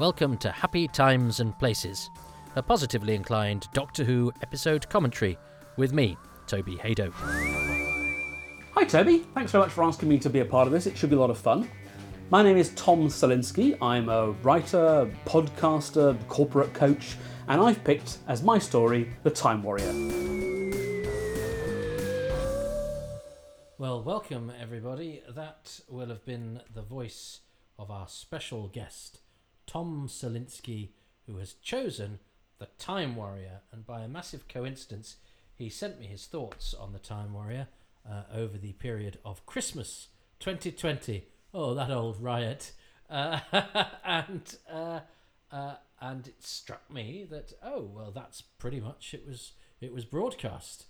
Welcome to Happy Times and Places, a positively inclined Doctor Who episode commentary with me, Toby Hadoke. Hi Toby, thanks very much for asking me to be a part of this, it should be a lot of fun. My name is Tom Salinsky, I'm a writer, podcaster, corporate coach, and I've picked, as my story, The Time Warrior. Well, welcome everybody. That will have been the voice of our special guest, Tom Salinsky, who has chosen The Time Warrior, and by a massive coincidence, he sent me his thoughts on The Time Warrior over the period of Christmas 2020. Oh, that old riot. And it struck me that, oh, well, that's pretty much, it was broadcast,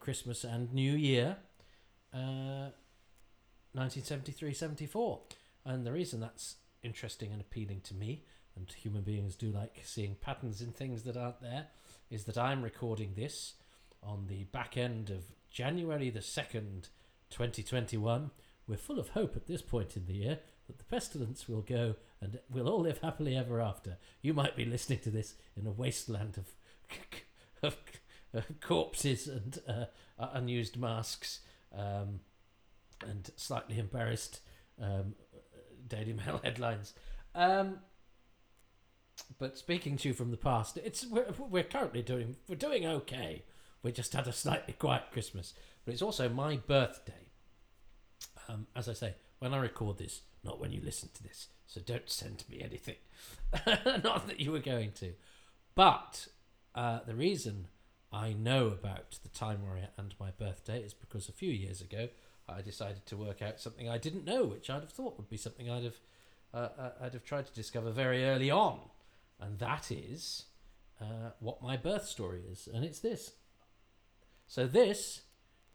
Christmas and New Year, 1973-74. And the reason that's interesting and appealing to me, and human beings do like seeing patterns in things that aren't there, is that I'm recording this on the back end of January the 2nd, 2021, We're full of hope at this point in the year that the pestilence will go and we'll all live happily ever after. You might be listening to this in a wasteland of corpses and unused masks and slightly embarrassed Daily Mail headlines. But speaking to you from the past, we're currently doing okay. We just had a slightly quiet Christmas, but it's also my birthday. As I say, when I record this, not when you listen to this, so don't send me anything. Not that you were going to. But the reason I know about The Time Warrior and my birthday is because a few years ago, I decided to work out something I didn't know, which I'd have thought would be something I'd have tried to discover very early on. And that is what my birth story is. And it's this. So this...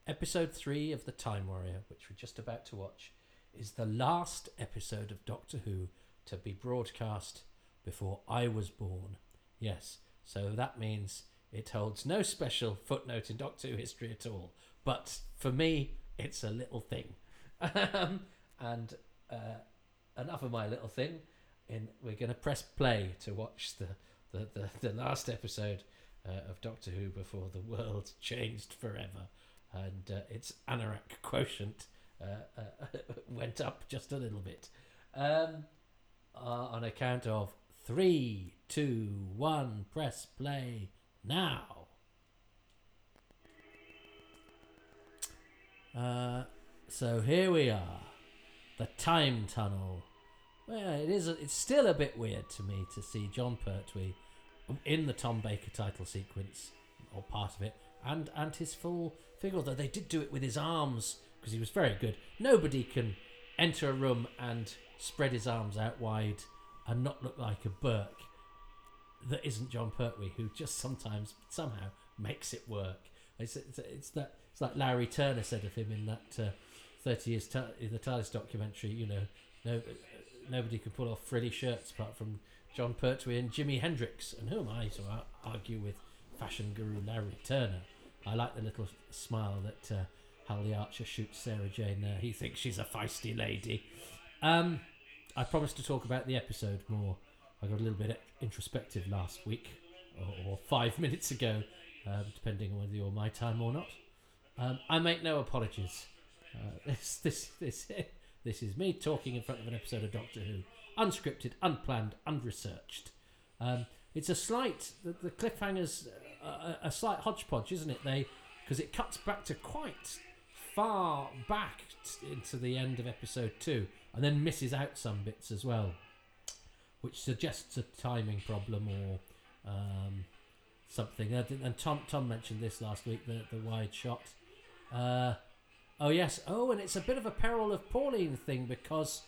Episode 3 of The Time Warrior, which we're just about to watch, is the last episode of Doctor Who to be broadcast before I was born. Yes, so that means it holds no special footnote in Doctor Who history at all. But for me, it's a little thing. Enough of my little thing. We're going to press play to watch the last episode of Doctor Who before the world changed forever. And its anorak quotient went up just a little bit. On a count of 3, 2, 1, press play now. So here we are, the time tunnel. Well, it's still a bit weird to me to see John Pertwee in the Tom Baker title sequence, or part of it, and his full figure, though they did do it with his arms because he was very good. Nobody can enter a room and spread his arms out wide and not look like a Burke that isn't John Pertwee, who just sometimes somehow makes it work. It's like Larry Turner said of him in that 30 Years in the TARDIS documentary, nobody can pull off frilly shirts apart from John Pertwee and Jimi Hendrix, and who am I to argue with fashion guru Larry Turner. I like the little smile that Hal the Archer shoots Sarah Jane there. He thinks she's a feisty lady. I promised to talk about the episode more. I got a little bit introspective last week, or 5 minutes ago, depending on whether you're my time or not. I make no apologies. This is me talking in front of an episode of Doctor Who. Unscripted, unplanned, unresearched. It's a slight... The cliffhanger's a slight hodgepodge, isn't it? Because it cuts back to quite far back into the end of episode 2, and then misses out some bits as well, which suggests a timing problem or something. And Tom mentioned this last week, the wide shot. Oh, yes. Oh, and it's a bit of a Peril of Pauline thing, because...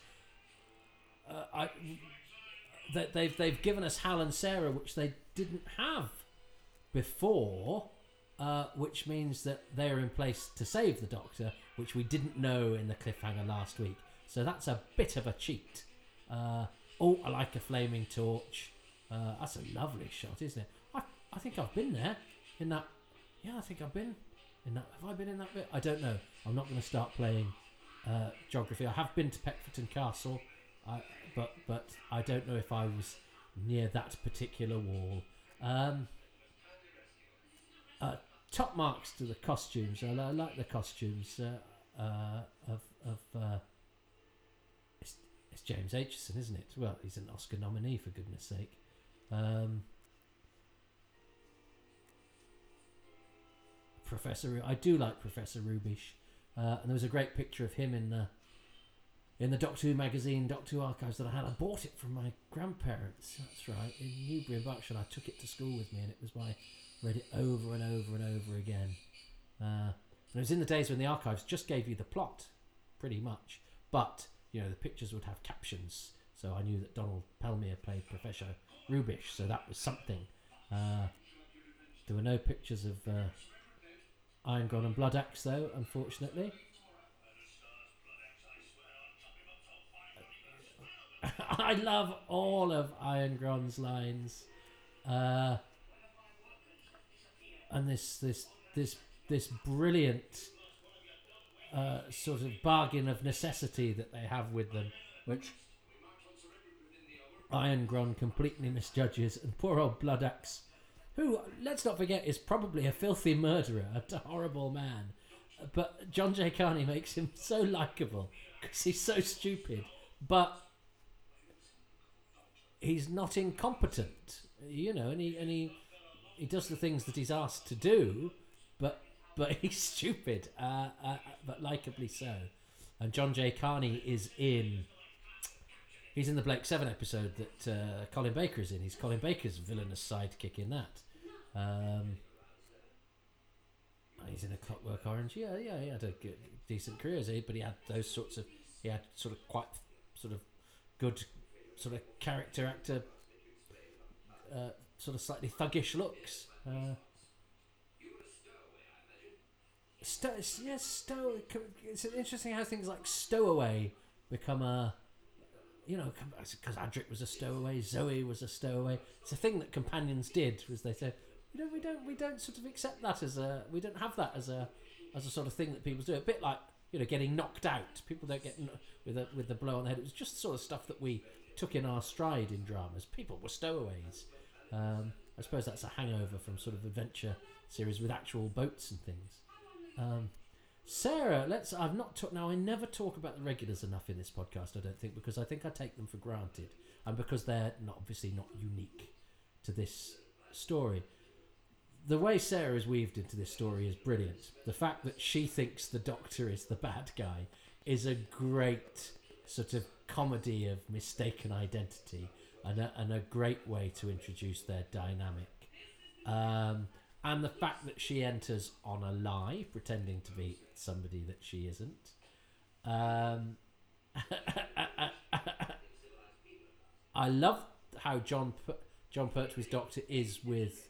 that they've given us Hal and Sarah, which they didn't have before, which means that they're in place to save the Doctor, which we didn't know in the cliffhanger last week. So that's a bit of a cheat. I like a flaming torch. That's a lovely shot, isn't it? I think I've been there in that. Yeah, I think I've been in that. Have I been in that bit? I don't know. I'm not going to start playing geography. I have been to Peckforton Castle. But I don't know if I was near that particular wall. Top marks to the costumes. I like the costumes of it's James Aitchison, isn't it? Well, he's an Oscar nominee, for goodness sake. Professor, I do like Professor Rubish, and there was a great picture of him in the Doctor Who magazine, Doctor Who Archives, that I had. I bought it from my grandparents, that's right, in Newbury in Berkshire. I took it to school with me, and it was my... read it over and over and over again. And it was in the days when the archives just gave you the plot, pretty much. But, you know, the pictures would have captions, so I knew that Donald Pelmier played Professor Rubish, so that was something. There were no pictures of Irongron and Bloodaxe, though, unfortunately. I love all of Irongron's lines. And this brilliant sort of bargain of necessity that they have with them, which Irongron completely misjudges, and poor old Bloodaxe, who, let's not forget, is probably a filthy murderer, a horrible man, but John J. Carney makes him so likeable because he's so stupid, but he's not incompetent, you know, He does the things that he's asked to do, but he's stupid, but likeably so. And John J. Carney is in... He's in the Blake Seven episode that Colin Baker is in. He's Colin Baker's villainous sidekick in that. He's in a Clockwork Orange. Yeah, he had a good, decent career, but he had those sorts of... He had sort of quite sort of good sort of character actor... sort of slightly thuggish looks. It's interesting how things like Stowaway become a... You know, because Adric was a stowaway, Zoe was a stowaway. It's a thing that companions did, was they said, we don't sort of accept that as a... We don't have that as a sort of thing that people do. A bit like, you know, getting knocked out. People don't get... With the blow on the head. It was just the sort of stuff that we took in our stride in dramas. People were stowaways. I suppose that's a hangover from sort of adventure series with actual boats and things. Sarah, I've not talked. Now, I never talk about the regulars enough in this podcast, I don't think, because I think I take them for granted, and because they're obviously not unique to this story. The way Sarah is weaved into this story is brilliant. The fact that she thinks the Doctor is the bad guy is a great sort of comedy of mistaken identity. And a great way to introduce their dynamic. And the fact that she enters on a lie, pretending to be somebody that she isn't. I love how John Pertwee's Doctor is with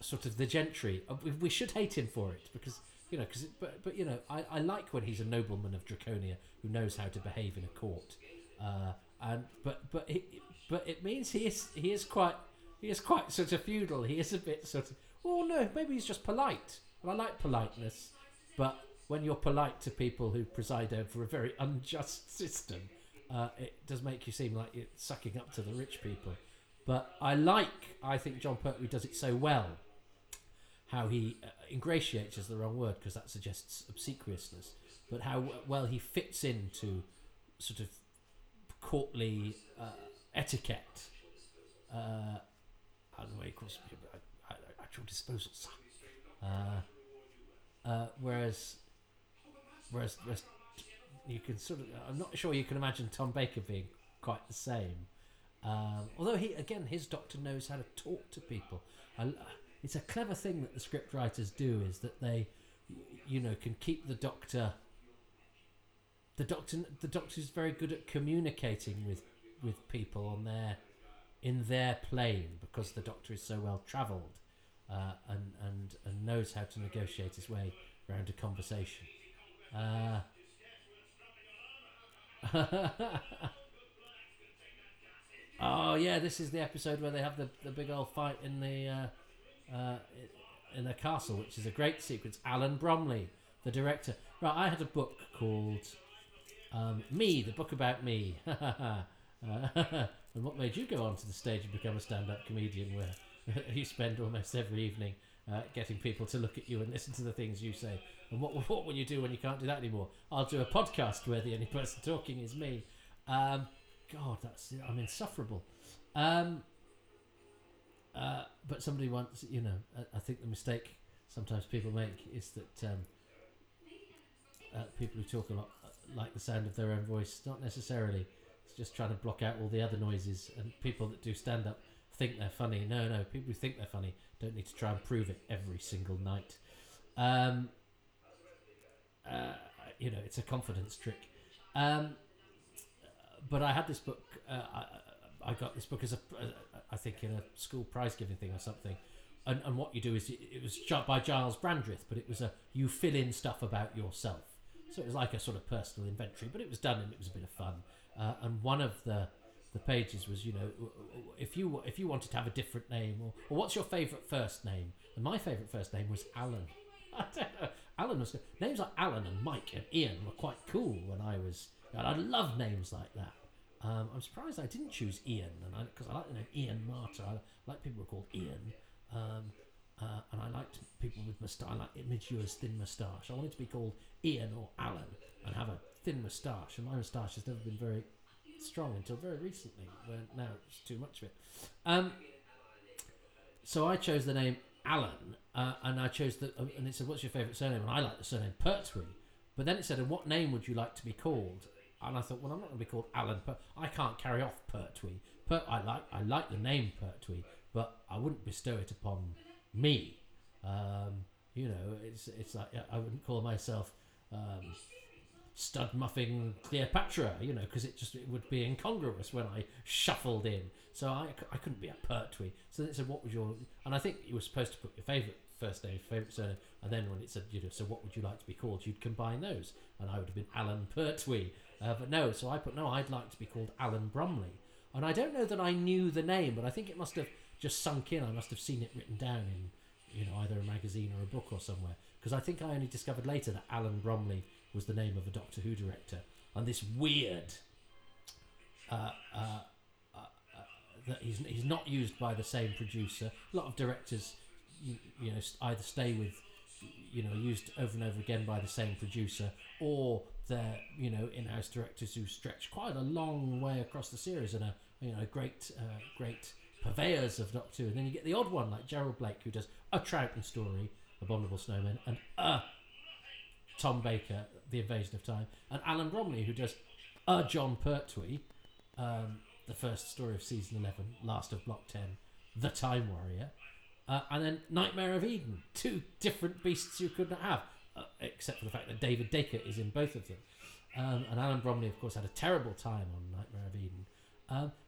sort of the gentry. We should hate him for it, because... You know, but you know, I like when he's a nobleman of Draconia who knows how to behave in a court, but it means he is quite sort of feudal. He is a bit sort of, well, no, maybe he's just polite. And I like politeness, but when you're polite to people who preside over a very unjust system, it does make you seem like you're sucking up to the rich people. But I think John Pertwee does it so well. How he ingratiates is the wrong word, because that suggests obsequiousness, but how well he fits into sort of courtly etiquette and what he calls actual disposals. Whereas you can sort of... I'm not sure you can imagine Tom Baker being quite the same. Although his Doctor knows how to talk to people. It's a clever thing that the script writers do, is that they, you know, can keep the doctor is very good at communicating with people on in their plane, because the Doctor is so well travelled and knows how to negotiate his way around a conversation. Oh yeah, this is the episode where they have the big old fight in the... in the castle, which is a great sequence. Alan Bromley, the director. Right, I had a book called Me, the book about me. And what made you go on to the stage and become a stand-up comedian where you spend almost every evening getting people to look at you and listen to the things you say? And what will you do when you can't do that anymore? I'll do a podcast where the only person talking is me. God, I'm insufferable. But somebody once, I think the mistake sometimes people make is that people who talk a lot like the sound of their own voice, not necessarily. It's just trying to block out all the other noises. And people that do stand-up think they're funny. No, people who think they're funny don't need to try and prove it every single night. It's a confidence trick. But I had this book, I got this book I think in a school prize giving thing or something. And what you do is, it was shot by Giles Brandreth, but it was you fill in stuff about yourself. So it was like a sort of personal inventory, but it was done and it was a bit of fun. And one of the pages was, if you wanted to have a different name, or what's your favourite first name? And my favourite first name was Alan. I don't know. Names like Alan and Mike and Ian were quite cool when I was... And I love names like that. I'm surprised I didn't choose Ian, because I like the name Ian Martyr. I like people who are called Ian, and I liked people with moustache. I like Midgeur's thin moustache. I wanted to be called Ian or Alan and have a thin moustache. And my moustache has never been very strong until very recently, where now it's too much of it. So I chose the name Alan, and it said, "What's your favourite surname?" And I like the surname Pertwee. But then it said, "And what name would you like to be called?" And I thought, well, I'm not going to be called Alan. I can't carry off Pertwee. I like the name Pertwee, but I wouldn't bestow it upon me. It's like I wouldn't call myself Stud Muffing Cleopatra, because it would be incongruous when I shuffled in. So I couldn't be a Pertwee. So then it said, what was your... And I think you were supposed to put your favourite first name, favourite surname, and then when it said, so what would you like to be called? You'd combine those, and I would have been Alan Pertwee. But no, so I put, I'd like to be called Alan Bromley. And I don't know that I knew the name, but I think it must have just sunk in. I must have seen it written down in, either a magazine or a book or somewhere. Because I think I only discovered later that Alan Bromley was the name of a Doctor Who director. And this weird... that he's not used by the same producer. A lot of directors... either stay with, used over and over again by the same producer, or they're, in-house directors who stretch quite a long way across the series and are, great purveyors of Doctor Who. And then you get the odd one like Gerald Blake, who does a Troughton story, Abominable Snowmen, and Tom Baker, The Invasion of Time, and Alan Bromley, who does a John Pertwee, the first story of season 11, last of block 10, The Time Warrior. And then Nightmare of Eden, two different beasts you couldn't have, except for the fact that David Daker is in both of them. And Alan Bromley, of course, had a terrible time on Nightmare of Eden.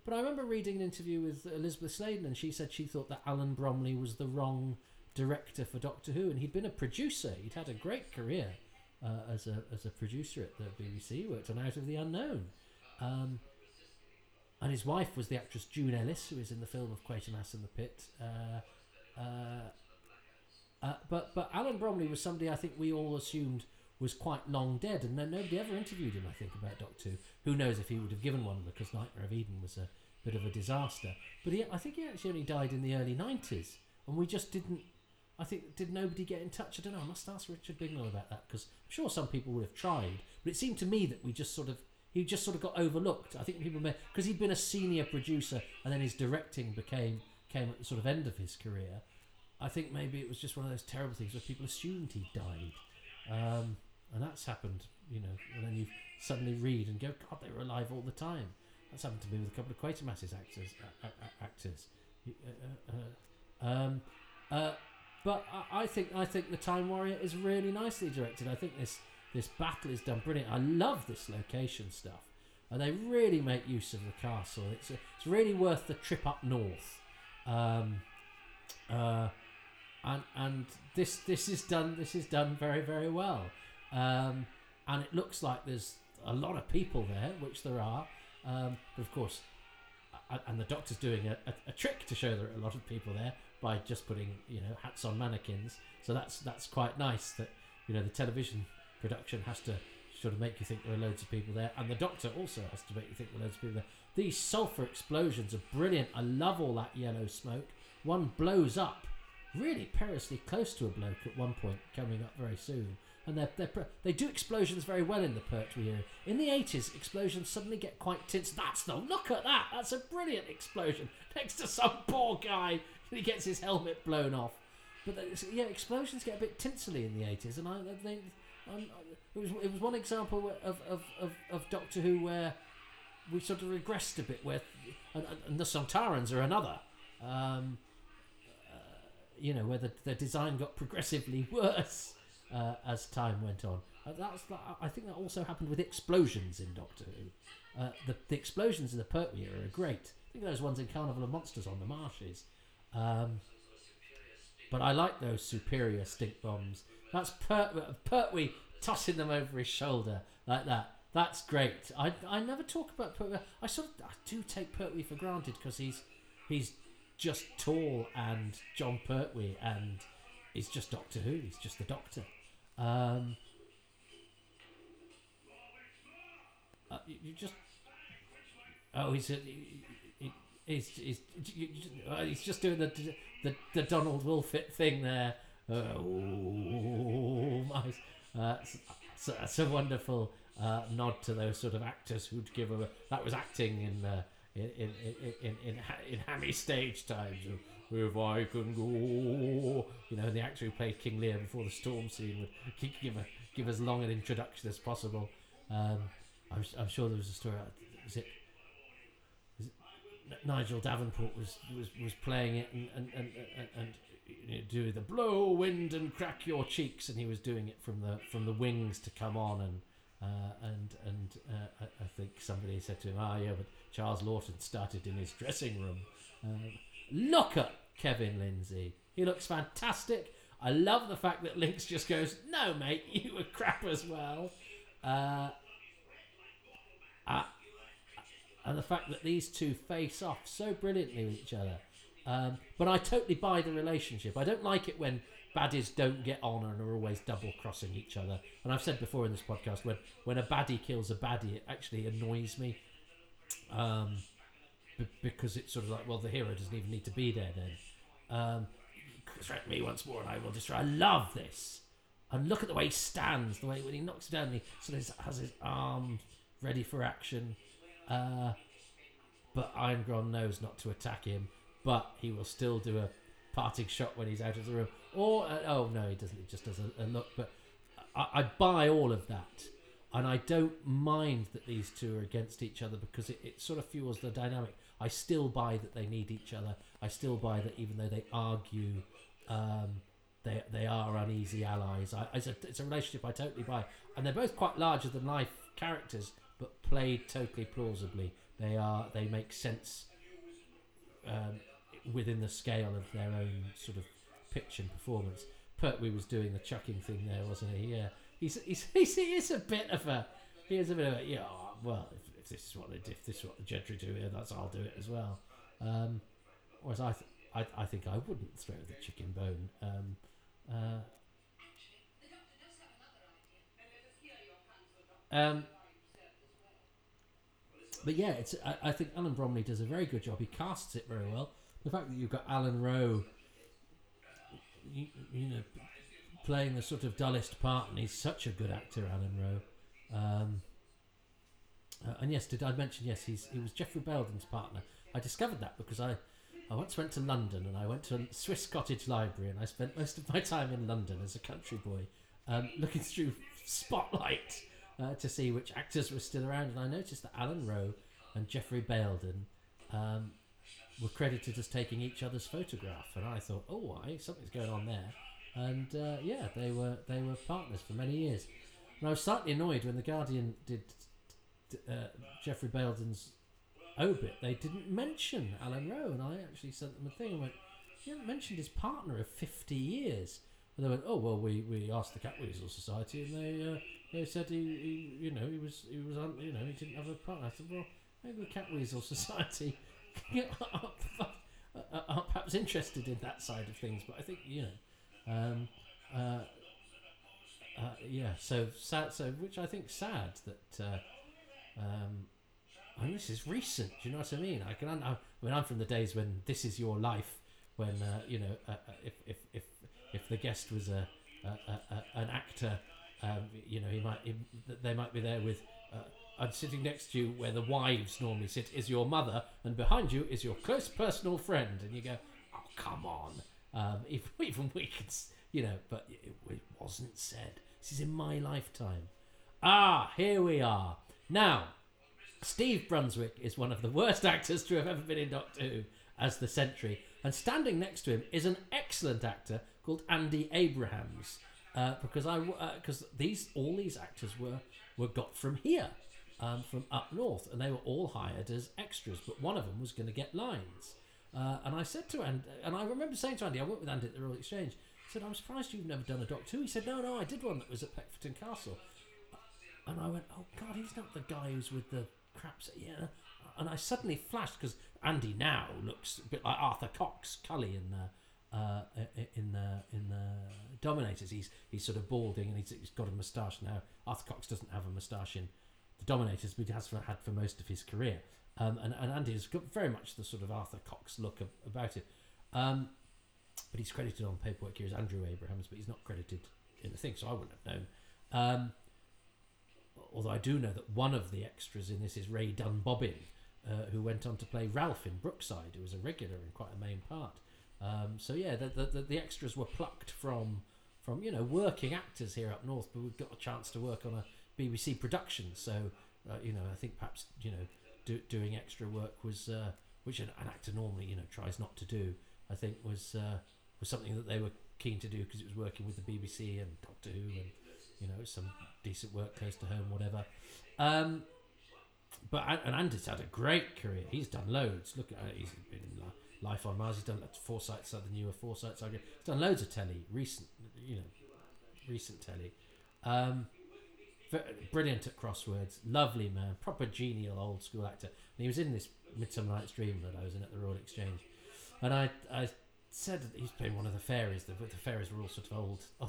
But I remember reading an interview with Elizabeth Sladen, and she said she thought that Alan Bromley was the wrong director for Doctor Who, and he'd been a producer. He'd had a great career as a producer at the BBC, worked on Out of the Unknown. And his wife was the actress June Ellis, who is in the film of Quatermass and the Pit. But Alan Bromley was somebody I think we all assumed was quite long dead, and then nobody ever interviewed him, I think, about Doctor Who. Who knows if he would have given one, because Nightmare of Eden was a bit of a disaster. But I think he actually only died in the early 90s, and we just didn't... I think, did nobody get in touch? I don't know, I must ask Richard Bignell about that, because I'm sure some people would have tried, but it seemed to me that he just sort of got overlooked. I think people... Because he'd been a senior producer, and then his directing came at the sort of end of his career. I think maybe it was just one of those terrible things where people assumed he died, and that's happened, and then you suddenly read and go, God, they were alive all the time. That's happened to me with a couple of Quatermass's actors. But I think The Time Warrior is really nicely directed. I think this battle is done brilliant. I love this location stuff, and they really make use of the castle. It's really worth the trip up north. And this is done very, very well, and it looks like there's a lot of people there, which there are, but of course, and the Doctor's doing a trick to show there are a lot of people there by just putting hats on mannequins. So that's quite nice that the television production has to sort of make you think there are loads of people there, and the Doctor also has to make you think there are loads of people there. These sulphur explosions are brilliant. I love all that yellow smoke. One blows up really perilously close to a bloke at one point, coming up very soon, and they do explosions very well in the Pertwee era. In the 80s, explosions suddenly get quite tense. Look at that, that's a brilliant explosion next to some poor guy and he gets his helmet blown off. But yeah, explosions get a bit tinsely in the 80s, and it was one example of Doctor Who where we sort of regressed a bit, and the Sontarans are another. Where the design got progressively worse as time went on. I think that also happened with explosions in Doctor Who. The explosions in the Pertwee era are great. I think those ones in Carnival of Monsters on the Marshes. But I like those superior stink bombs. That's Pertwee tossing them over his shoulder like that. That's great. I never talk about Pertwee. I do take Pertwee for granted because he's just tall and John Pertwee, and he's just Doctor Who. He's just the Doctor. He's just doing the Donald Wilfit thing there. Oh my! So that's a wonderful nod to those sort of actors who'd give a. That was acting in hammy stage times. If I can go, the actor who played King Lear before the storm scene would give as long an introduction as possible. I'm sure there was a story. Nigel Davenport was playing it and do the blow wind and crack your cheeks, and he was doing it from the wings to come on, and I think somebody said to him, but Charles Lawton started in his dressing room. Look at Kevin Lindsay. He looks fantastic. I love the fact that Lynx just goes, "No, mate, you were crap as well." And the fact that these two face off so brilliantly with each other. But I totally buy the relationship. I don't like it when baddies don't get on and are always double-crossing each other. And I've said before in this podcast, when a baddie kills a baddie, it actually annoys me. Because it's sort of like, well, the hero doesn't even need to be there then. Threaten me once more and I will destroy. I love this. And look at the way he stands, the way when he knocks down, he sort of has his arm ready for action. But Irongron knows not to attack him, but he will still do a parting shot when he's out of the room. Or, oh no, he doesn't, he just does a look. But I buy all of that, and I don't mind that these two are against each other because it sort of fuels the dynamic. I still buy that they need each other. I still buy that even though they argue, they are uneasy allies. It's a relationship I totally buy. And they're both quite larger than life characters, but played totally plausibly. They make sense within the scale of their own sort of pitch and performance. Pertwee was doing the chucking thing there, wasn't he? Yeah, he's a bit of a yeah. Well, if this is what the gentry do here, that's I'll do it as well. Whereas I think I wouldn't throw the chicken bone. But yeah, I think Alan Bromley does a very good job. He casts it very well. The fact that you've got Alan Rowe, playing the sort of dullest part, and he's such a good actor, Alan Rowe. And yes, did I mention? Yes, he was Geoffrey Belden's partner. I discovered that because I once went to London, and I went to a Swiss Cottage Library, and I spent most of my time in London as a country boy, looking through Spotlight. To see which actors were still around, and I noticed that Alan Rowe and Geoffrey Belden were credited as taking each other's photograph, and I thought, something's going on there. And they were partners for many years. And I was slightly annoyed when The Guardian did Geoffrey Belden's obit. They didn't mention Alan Rowe, and I actually sent them a thing and went, "You haven't mentioned his partner of 50 years." And they went, "Oh well, we asked the Cat Weasel Society, and they said he was he didn't have a partner." I said, "Well, maybe the Cat Weasel Society are perhaps interested in that side of things, but I think Yeah, so sad. So, which I think sad that. I mean, this is recent. Do you know what I mean? I mean, I'm from the days when This Is Your Life, when if the guest was an actor, they might be there with. I'm sitting next to you where the wives normally sit is your mother, and behind you is your close personal friend, and you go, oh come on, even we could, but it wasn't said. This is in my lifetime. Ah, here we are. Now, Steve Brunswick is one of the worst actors to have ever been in Doctor Who as the Sentry, and standing next to him is an excellent actor called Andy Abrahams, because all these actors were got from here, from up north, and they were all hired as extras, but one of them was going to get lines. And I said to Andy, and I remember saying to Andy, I worked with Andy at the Royal Exchange, I said, I'm surprised you've never done a Doctor Who. He said, no, I did one that was at Peckforton Castle. And I went, oh God, he's not the guy who's with the craps. Yeah. And I suddenly flashed, because Andy now looks a bit like Arthur Cox, Cully in the Dominators. He's sort of balding and he's got a moustache now. Arthur Cox doesn't have a moustache in the Dominators, but he has had for most of his career. And Andy has got very much the sort of Arthur Cox look about it. But he's credited on paperwork here as Andrew Abrahams, but he's not credited in the thing, so I wouldn't have known. Although I do know that one of the extras in this is Ray Dunbobbin, who went on to play Ralph in Brookside, who was a regular and quite a main part. So yeah, the extras were plucked from working actors here up north, but we've got a chance to work on a BBC production. So I think perhaps doing extra work was which an actor normally tries not to do. I think was something that they were keen to do because it was working with the BBC and Doctor Who and. Some decent work close to home, whatever. But Andy's had a great career. He's done loads. Look at he's been in Life on Mars. He's done Foresight, the newer Foresight saga. He's done loads of telly, recent telly. Brilliant at crosswords. Lovely man, proper genial old school actor. And he was in this Midsummer Night's Dream that I was in at the Royal Exchange, and I said that he's playing one of the fairies. The fairies were all sort of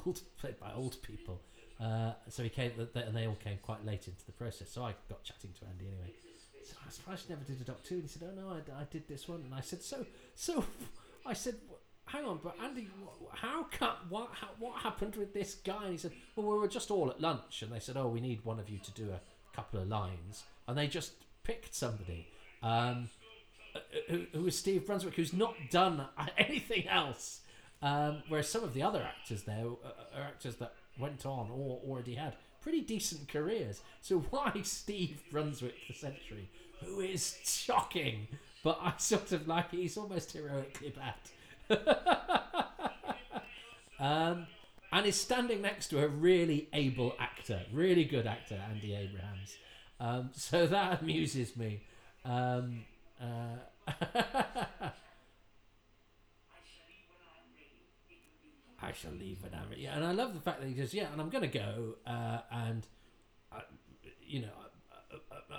old played by old people. So he came, and they all came quite late into the process. So I got chatting to Andy anyway. So I was surprised you never did a Doctor Who. And he said, "Oh no, I did this one." And I said, "So," I said, "Hang on, but Andy, what happened with this guy?" And he said, "Well, we were just all at lunch, and they said, 'Oh, we need one of you to do a couple of lines,' and they just picked somebody who was Steve Brunswick, who's not done anything else. Whereas some of the other actors there are actors that." Went on or already had pretty decent careers. So why Steve Brunswick the Sentry, who is shocking, but I sort of like it. He's almost heroically bad. And is standing next to a really able actor, really good actor, Andy Abrahams. So that amuses me. I shall leave when I'm ready. Yeah, and I love the fact that he says, yeah, and I'm going to go, I'm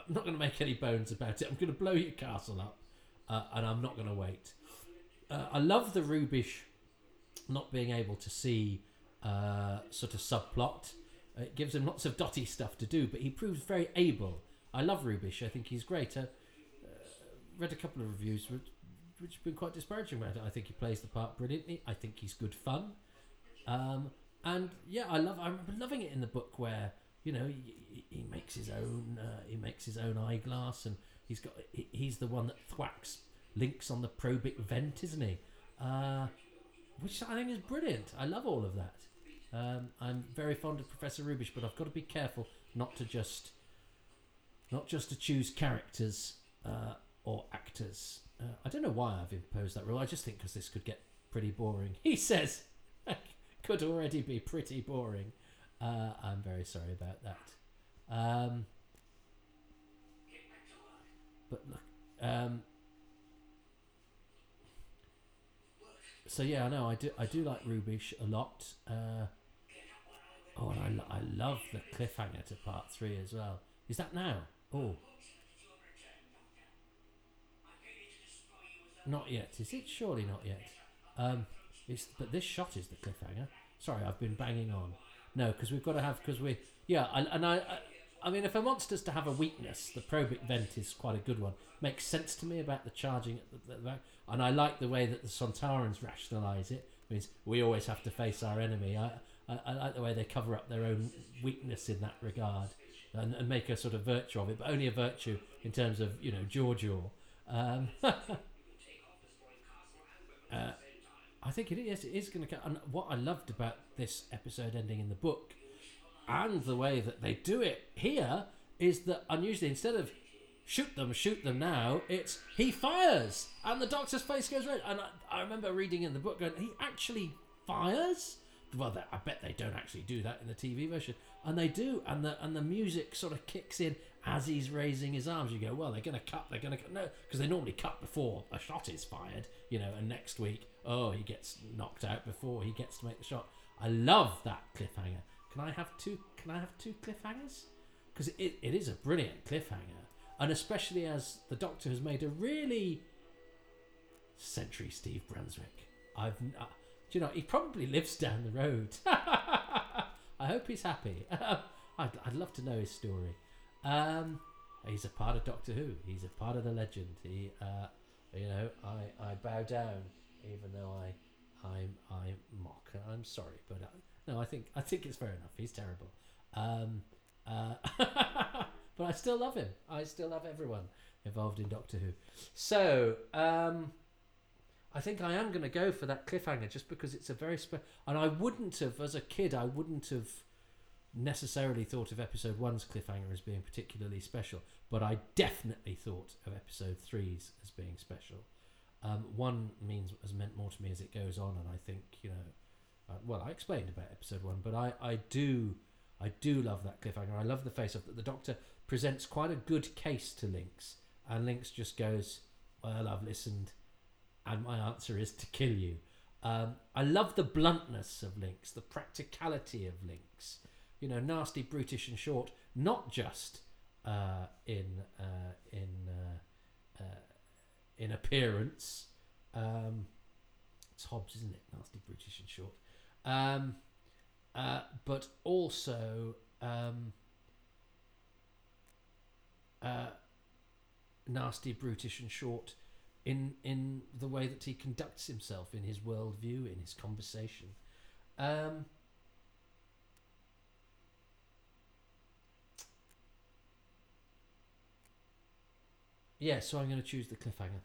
not going to make any bones about it. I'm going to blow your castle up, and I'm not going to wait. I love the Rubish not being able to see sort of subplot. It gives him lots of dotty stuff to do, but he proves very able. I love Rubish. I think he's great. I read a couple of reviews which have been quite disparaging about it. I think he plays the part brilliantly. I think he's good fun. I remember loving it in the book where he makes his own eyeglass, and he's the one that thwacks Lynx on the probic vent, isn't he? Which I think is brilliant. I love all of that. I'm very fond of Professor Rubish, but I've got to be careful not just to choose characters or actors. I don't know why I've imposed that rule. I just think because this could get pretty boring. He says. Could already be pretty boring. I'm very sorry about that. But look. So yeah, I know I do like Rubish a lot. And I love the cliffhanger to part 3 as well. Is that now? Oh. Not yet, is it? Surely not yet. But this shot is the cliffhanger. Sorry, I've been banging on. No, because we've got to have, because we, yeah, and I mean, if a monster's to have a weakness, the probic vent is quite a good one. Makes sense to me about the charging at the back, and I like the way that the Sontarans rationalise it. It means we always have to face our enemy. I like the way they cover up their own weakness in that regard, and make a sort of virtue of it, but only a virtue in terms of, you know, jaw. I think it is going to come. And what I loved about this episode ending in the book, and the way that they do it here, is that unusually, instead of shoot them now, it's he fires and the Doctor's face goes red. And I remember reading in the book going, he actually fires? Well, I bet they don't actually do that in the TV version, and they do, and the music sort of kicks in as he's raising his arms. You go, well, they're going to cut. No, because they normally cut before a shot is fired, you know, and next week, oh, he gets knocked out before he gets to make the shot. I love that cliffhanger. Can I have two cliffhangers? Because it is a brilliant cliffhanger, and especially as the Doctor has made a really century Steve Brunswick. Do you know, he probably lives down the road. I hope he's happy. I'd love to know his story. He's a part of Doctor Who. He's a part of the legend. He, you know, I bow down, even though I mock. I'm sorry, but no, I think it's fair enough. He's terrible, but I still love him. I still love everyone involved in Doctor Who. So. I think I am going to go for that cliffhanger just because it's a very special... And I wouldn't have, as a kid, I wouldn't have necessarily thought of episode 1's cliffhanger as being particularly special, but I definitely thought of episode 3's as being special. One has meant more to me as it goes on, and I think, you know... well, I explained about episode 1, but I do love that cliffhanger. I love the face-off that the Doctor presents quite a good case to Lynx, and Lynx just goes, well, I've listened... and my answer is to kill you. I love the bluntness of Lynx, the practicality of Lynx. You know, nasty, brutish, and short. Not just in appearance. It's Hobbes, isn't it? Nasty, brutish, and short. But also nasty, brutish, and short. In the way that he conducts himself, in his worldview, in his conversation. Yeah, so I'm going to choose the cliffhanger.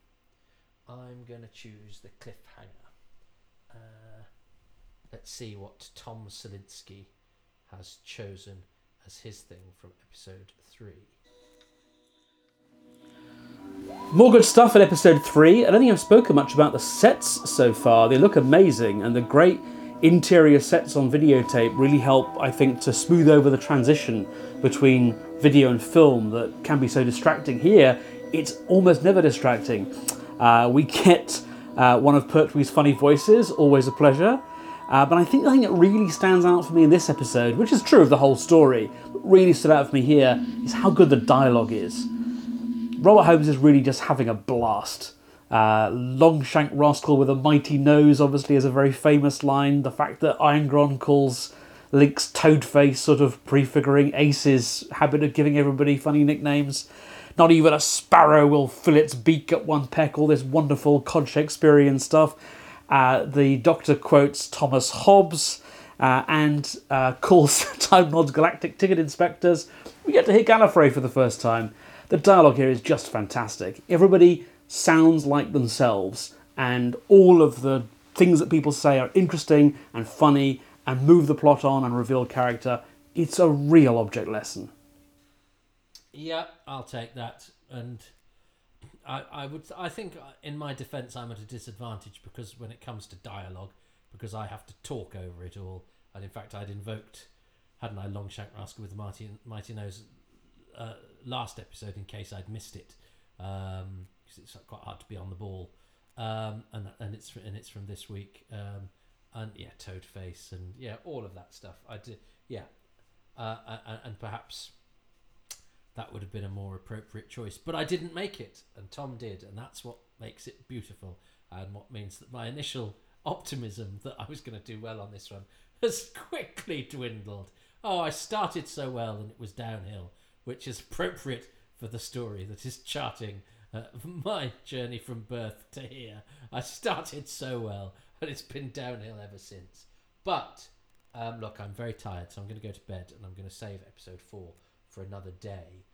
Let's see what Tom Salinsky has chosen as his thing from episode 3. More good stuff in episode 3. I don't think I've spoken much about the sets so far. They look amazing, and the great interior sets on videotape really help, I think, to smooth over the transition between video and film that can be so distracting. Here, it's almost never distracting. We get one of Pertwee's funny voices, always a pleasure. But I think the thing that really stands out for me in this episode, which is true of the whole story, but really stood out for me here, is how good the dialogue is. Robert Holmes is really just having a blast. Longshank rascal with a mighty nose obviously is a very famous line. The fact that Irongron calls Lynx Toadface, sort of prefiguring Ace's habit of giving everybody funny nicknames. Not even a sparrow will fill its beak at one peck, all this wonderful cod Shakespearean stuff. The Doctor quotes Thomas Hobbes and calls Time Lord's Galactic Ticket Inspectors. We get to hear Gallifrey for the first time. The dialogue here is just fantastic. Everybody sounds like themselves, and all of the things that people say are interesting and funny and move the plot on and reveal character. It's a real object lesson. Yeah, I'll take that. And I think in my defence I'm at a disadvantage because when it comes to dialogue, because I have to talk over it all. And in fact I'd invoked, hadn't I, Longshank Rascal with the Mighty Nose last episode in case I'd missed it, because it's quite hard to be on the ball, and it's from this week, and yeah, Toadface, and yeah, all of that stuff. I do, yeah, and perhaps that would have been a more appropriate choice, but I didn't make it, and Tom did, and that's what makes it beautiful, and what means that my initial optimism that I was going to do well on this one has quickly dwindled. Oh, I started so well and it was downhill, which is appropriate for the story that is charting my journey from birth to here. I started so well and it's been downhill ever since. But, look, I'm very tired, so I'm going to go to bed and I'm going to save episode 4 for another day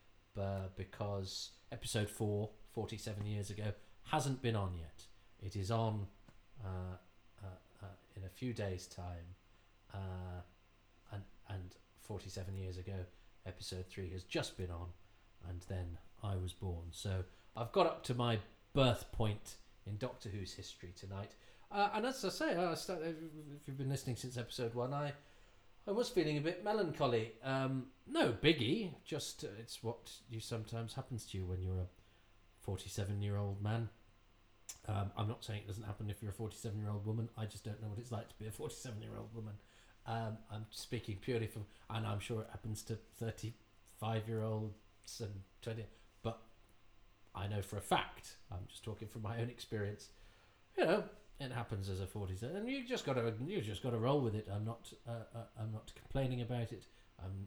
because episode 4, 47 years ago, hasn't been on yet. It is on in a few days' time, and 47 years ago, episode 3 has just been on, and then I was born. So I've got up to my birth point in Doctor Who's history tonight. And as I say, if you've been listening since episode 1, I was feeling a bit melancholy. No biggie, just it's what sometimes happens to you when you're a 47-year-old man. I'm not saying it doesn't happen if you're a 47-year-old woman. I just don't know what it's like to be a 47-year-old woman. I'm speaking purely from, and I'm sure it happens to 35-year-olds and 20, but I know for a fact, I'm just talking from my own experience, you know, it happens as a 47, and you just got to roll with it. I'm not complaining about it.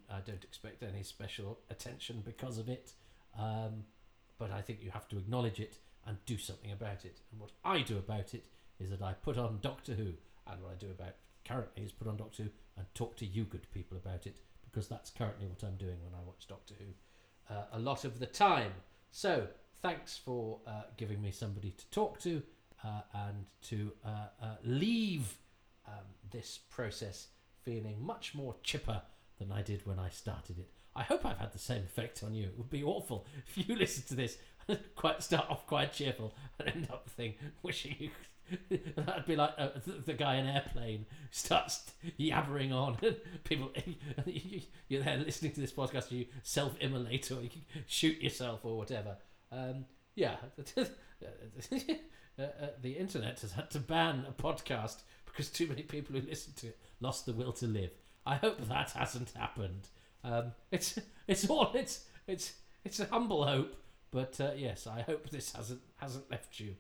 I don't expect any special attention because of it, but I think you have to acknowledge it and do something about it. And what I do about it is that I put on Doctor Who, and what I do about currently is put on Doctor Who and talk to you good people about it, because that's currently what I'm doing when I watch Doctor Who a lot of the time. So thanks for giving me somebody to talk to and to leave this process feeling much more chipper than I did when I started it. I hope I've had the same effect on you. It would be awful if you listen to this and start off quite cheerful and end up wishing you... That'd be like the guy in Airplane starts yabbering on, and people, you're there listening to this podcast, you self-immolate or you shoot yourself or whatever. Yeah, the internet has had to ban a podcast because too many people who listened to it lost the will to live. I hope that hasn't happened. It's a humble hope, but yes, I hope this hasn't left you.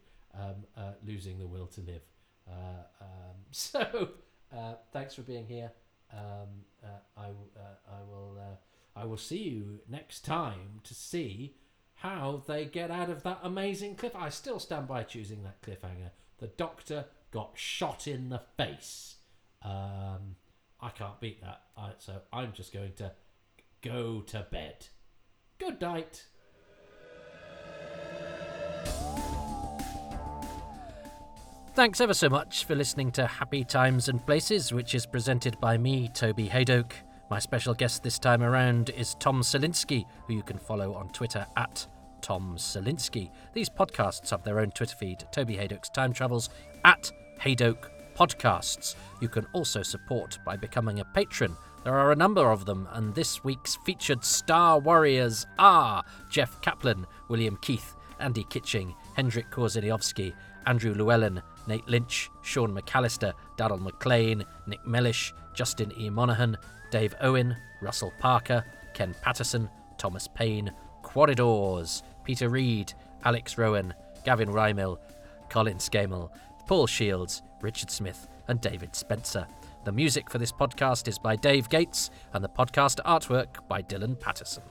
Losing the will to live. So thanks for being here. I will see you next time to see how they get out of that amazing cliff. I still stand by choosing that cliffhanger. The Doctor got shot in the face. I can't beat that. So I'm just going to go to bed. Good night. Thanks ever so much for listening to Happy Times and Places, which is presented by me, Toby Hadoke. My special guest this time around is Tom Salinsky, who you can follow on Twitter at Tom Salinsky. These podcasts have their own Twitter feed, Toby Hadoke's Time Travels, at Hadoke Podcasts. You can also support by becoming a patron. There are a number of them, and this week's featured star warriors are Jeff Kaplan, William Keith, Andy Kitching, Hendrik Korzeniowski, Andrew Llewellyn, Nate Lynch, Sean McAllister, Darryl McLean, Nick Mellish, Justin E. Monaghan, Dave Owen, Russell Parker, Ken Patterson, Thomas Payne, Quarridors, Peter Reed, Alex Rowan, Gavin Rymill, Colin Scamell, Paul Shields, Richard Smith, and David Spencer. The music for this podcast is by Dave Gates, and the podcast artwork by Dylan Patterson.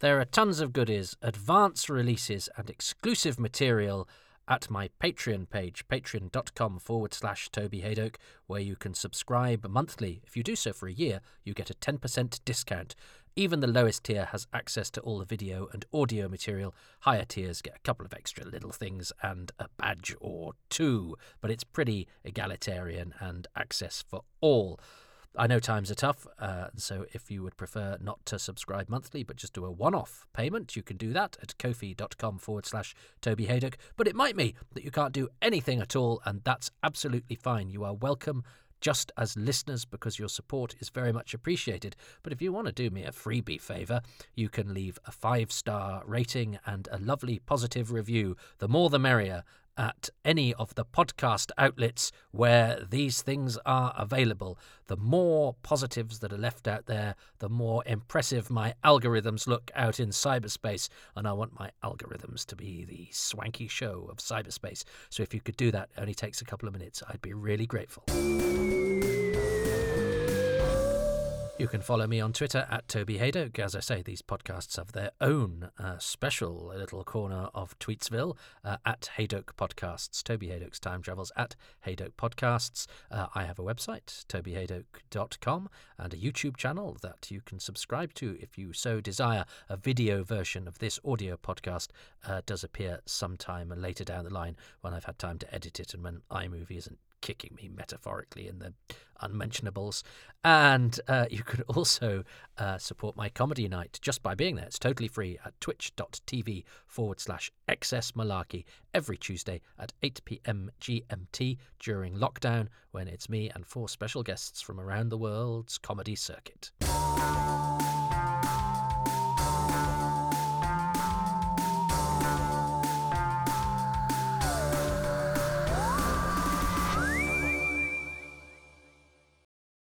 There are tons of goodies, advance releases and exclusive material at my Patreon page, patreon.com/Toby Hadoke, where you can subscribe monthly. If you do so for a year, you get a 10% discount. Even the lowest tier has access to all the video and audio material. Higher tiers get a couple of extra little things and a badge or two, but it's pretty egalitarian and access for all. I know times are tough, so if you would prefer not to subscribe monthly but just do a one-off payment, you can do that at ko-fi.com/Toby Hadoke. But it might mean that you can't do anything at all, and that's absolutely fine. You are welcome just as listeners because your support is very much appreciated. But if you want to do me a freebie favour, you can leave a 5-star rating and a lovely positive review. The more the merrier. at any of the podcast outlets where these things are available. The more positives that are left out there, the more impressive my algorithms look out in cyberspace, and I want my algorithms to be the swanky show of cyberspace. So if you could do that, it only takes a couple of minutes, I'd be really grateful. You can follow me on Twitter at Toby Hadoke. As I say, these podcasts have their own special little corner of Tweetsville at Hadoke Podcasts. Toby Hadoke's time travels at Hadoke Podcasts. I have a website, tobyhadoke.com, and a YouTube channel that you can subscribe to if you so desire. A video version of this audio podcast does appear sometime later down the line when I've had time to edit it and when iMovie isn't kicking me metaphorically in the unmentionables. And you could also support my comedy night just by being there. It's totally free at twitch.tv/excessmalarkey every Tuesday at 8 p.m. GMT during lockdown, when it's me and four special guests from around the world's comedy circuit.